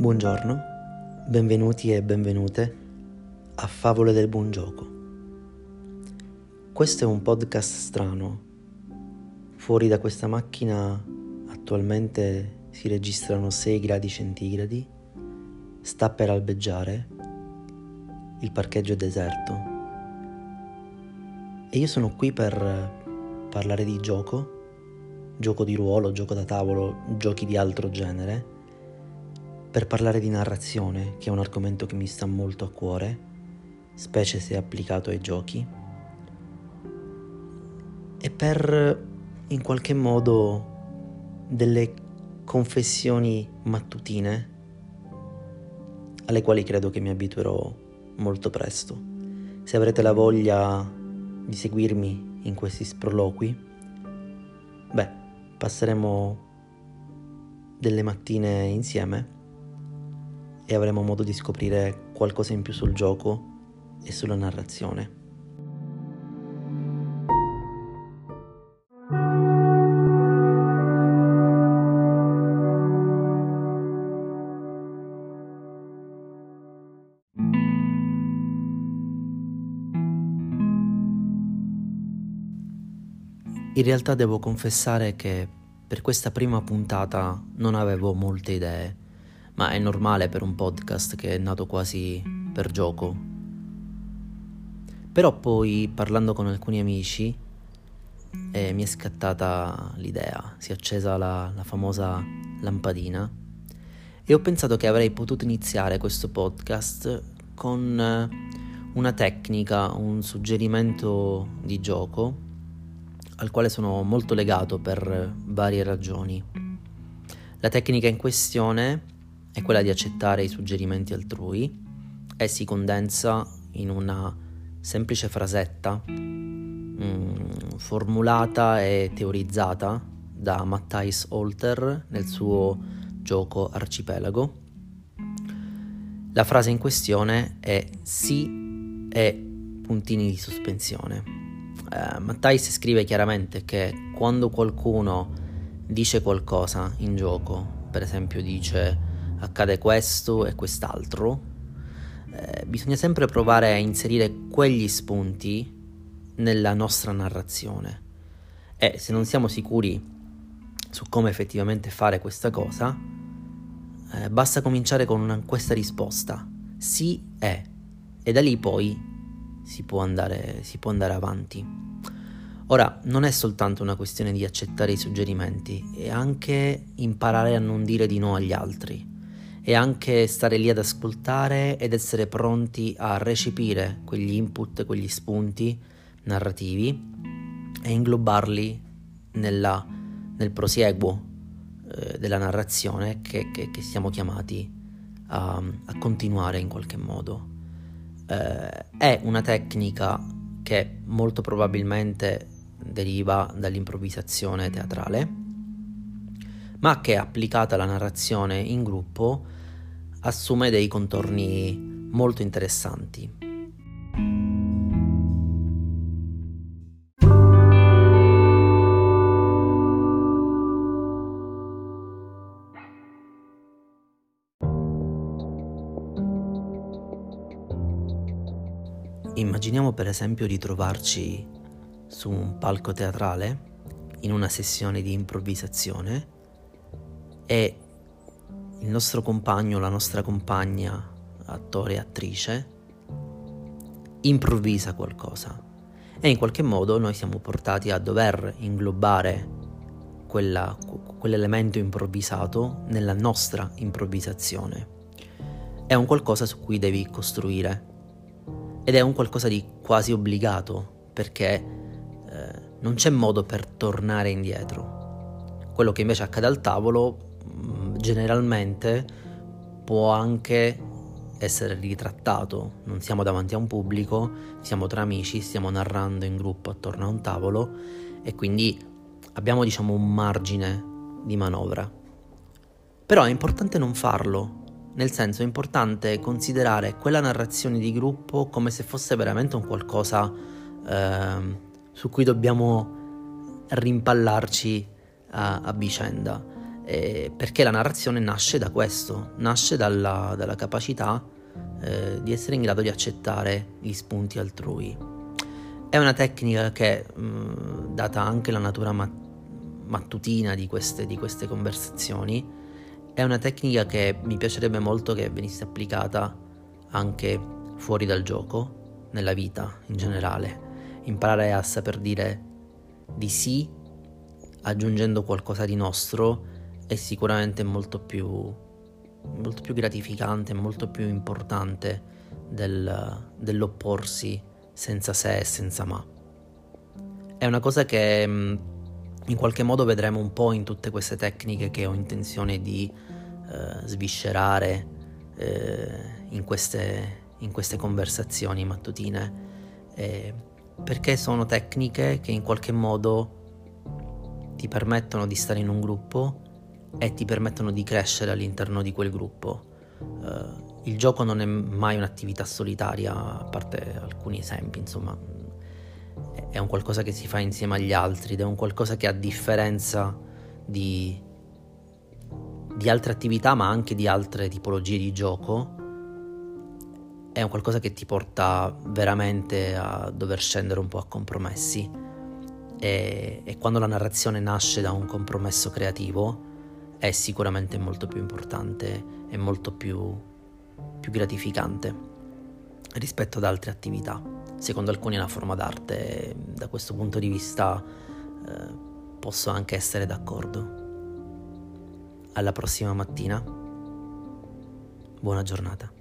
Buongiorno, benvenuti e benvenute a Favole del Buon Gioco. Questo è un podcast strano. Fuori da questa macchina attualmente si registrano 6 gradi centigradi, sta per albeggiare, il parcheggio è deserto. E io sono qui per parlare di gioco di ruolo, gioco da tavolo, giochi di altro genere, per parlare di narrazione, che è un argomento che mi sta molto a cuore, specie se applicato ai giochi, e per, in qualche modo, delle confessioni mattutine, alle quali credo che mi abituerò molto presto. Se avrete la voglia di seguirmi in questi sproloqui, passeremo delle mattine insieme e avremo modo di scoprire qualcosa in più sul gioco e sulla narrazione. In realtà devo confessare che per questa prima puntata non avevo molte idee. Ma è normale per un podcast che è nato quasi per gioco. Però poi, parlando con alcuni amici, mi è scattata l'idea, si è accesa la famosa lampadina e ho pensato che avrei potuto iniziare questo podcast con una tecnica, un suggerimento di gioco al quale sono molto legato per varie ragioni. La tecnica in questione è quella di accettare i suggerimenti altrui e si condensa in una semplice frasetta formulata e teorizzata da Matthijs Holter nel suo gioco Arcipelago. La frase in questione è sì e puntini di sospensione. Matthijs scrive chiaramente che quando qualcuno dice qualcosa in gioco, per esempio dice accade questo e quest'altro, bisogna sempre provare a inserire quegli spunti nella nostra narrazione e se non siamo sicuri su come effettivamente fare questa cosa, basta cominciare con questa risposta, sì è, e da lì poi si può andare avanti. Ora, non è soltanto una questione di accettare i suggerimenti, è anche imparare a non dire di no agli altri. E anche stare lì ad ascoltare ed essere pronti a recepire quegli input, quegli spunti narrativi e inglobarli nel prosieguo della narrazione che siamo chiamati a continuare in qualche modo. È una tecnica che molto probabilmente deriva dall'improvvisazione teatrale, ma che applicata alla narrazione in gruppo assume dei contorni molto interessanti. Immaginiamo per esempio di trovarci su un palco teatrale in una sessione di improvvisazione e il nostro compagno, la nostra compagna, attore e attrice, improvvisa qualcosa e in qualche modo noi siamo portati a dover inglobare quell'elemento improvvisato nella nostra improvvisazione. È un qualcosa su cui devi costruire ed è un qualcosa di quasi obbligato perché non c'è modo per tornare indietro. Quello che invece accade al tavolo generalmente può anche essere ritrattato, non siamo davanti a un pubblico, siamo tra amici, stiamo narrando in gruppo attorno a un tavolo e quindi abbiamo, diciamo, un margine di manovra. Però è importante non farlo, nel senso è importante considerare quella narrazione di gruppo come se fosse veramente un qualcosa su cui dobbiamo rimpallarci a vicenda. perché la narrazione nasce da questo, nasce dalla capacità di essere in grado di accettare gli spunti altrui. È una tecnica che, data anche la natura mattutina di queste conversazioni, è una tecnica che mi piacerebbe molto che venisse applicata anche fuori dal gioco, nella vita in generale. Imparare a saper dire di sì aggiungendo qualcosa di nostro è sicuramente molto più gratificante, molto più importante dell'opporsi senza se e senza ma. È una cosa che in qualche modo vedremo un po' in tutte queste tecniche che ho intenzione di sviscerare in queste conversazioni mattutine, perché sono tecniche che in qualche modo ti permettono di stare in un gruppo e ti permettono di crescere all'interno di quel gruppo. Il gioco non è mai un'attività solitaria, a parte alcuni esempi, insomma, è un qualcosa che si fa insieme agli altri ed è un qualcosa che, a differenza di altre attività ma anche di altre tipologie di gioco, è un qualcosa che ti porta veramente a dover scendere un po' a compromessi, e quando la narrazione nasce da un compromesso creativo è sicuramente molto più importante e molto più gratificante rispetto ad altre attività. Secondo alcuni è una forma d'arte, da questo punto di vista posso anche essere d'accordo. Alla prossima mattina, buona giornata.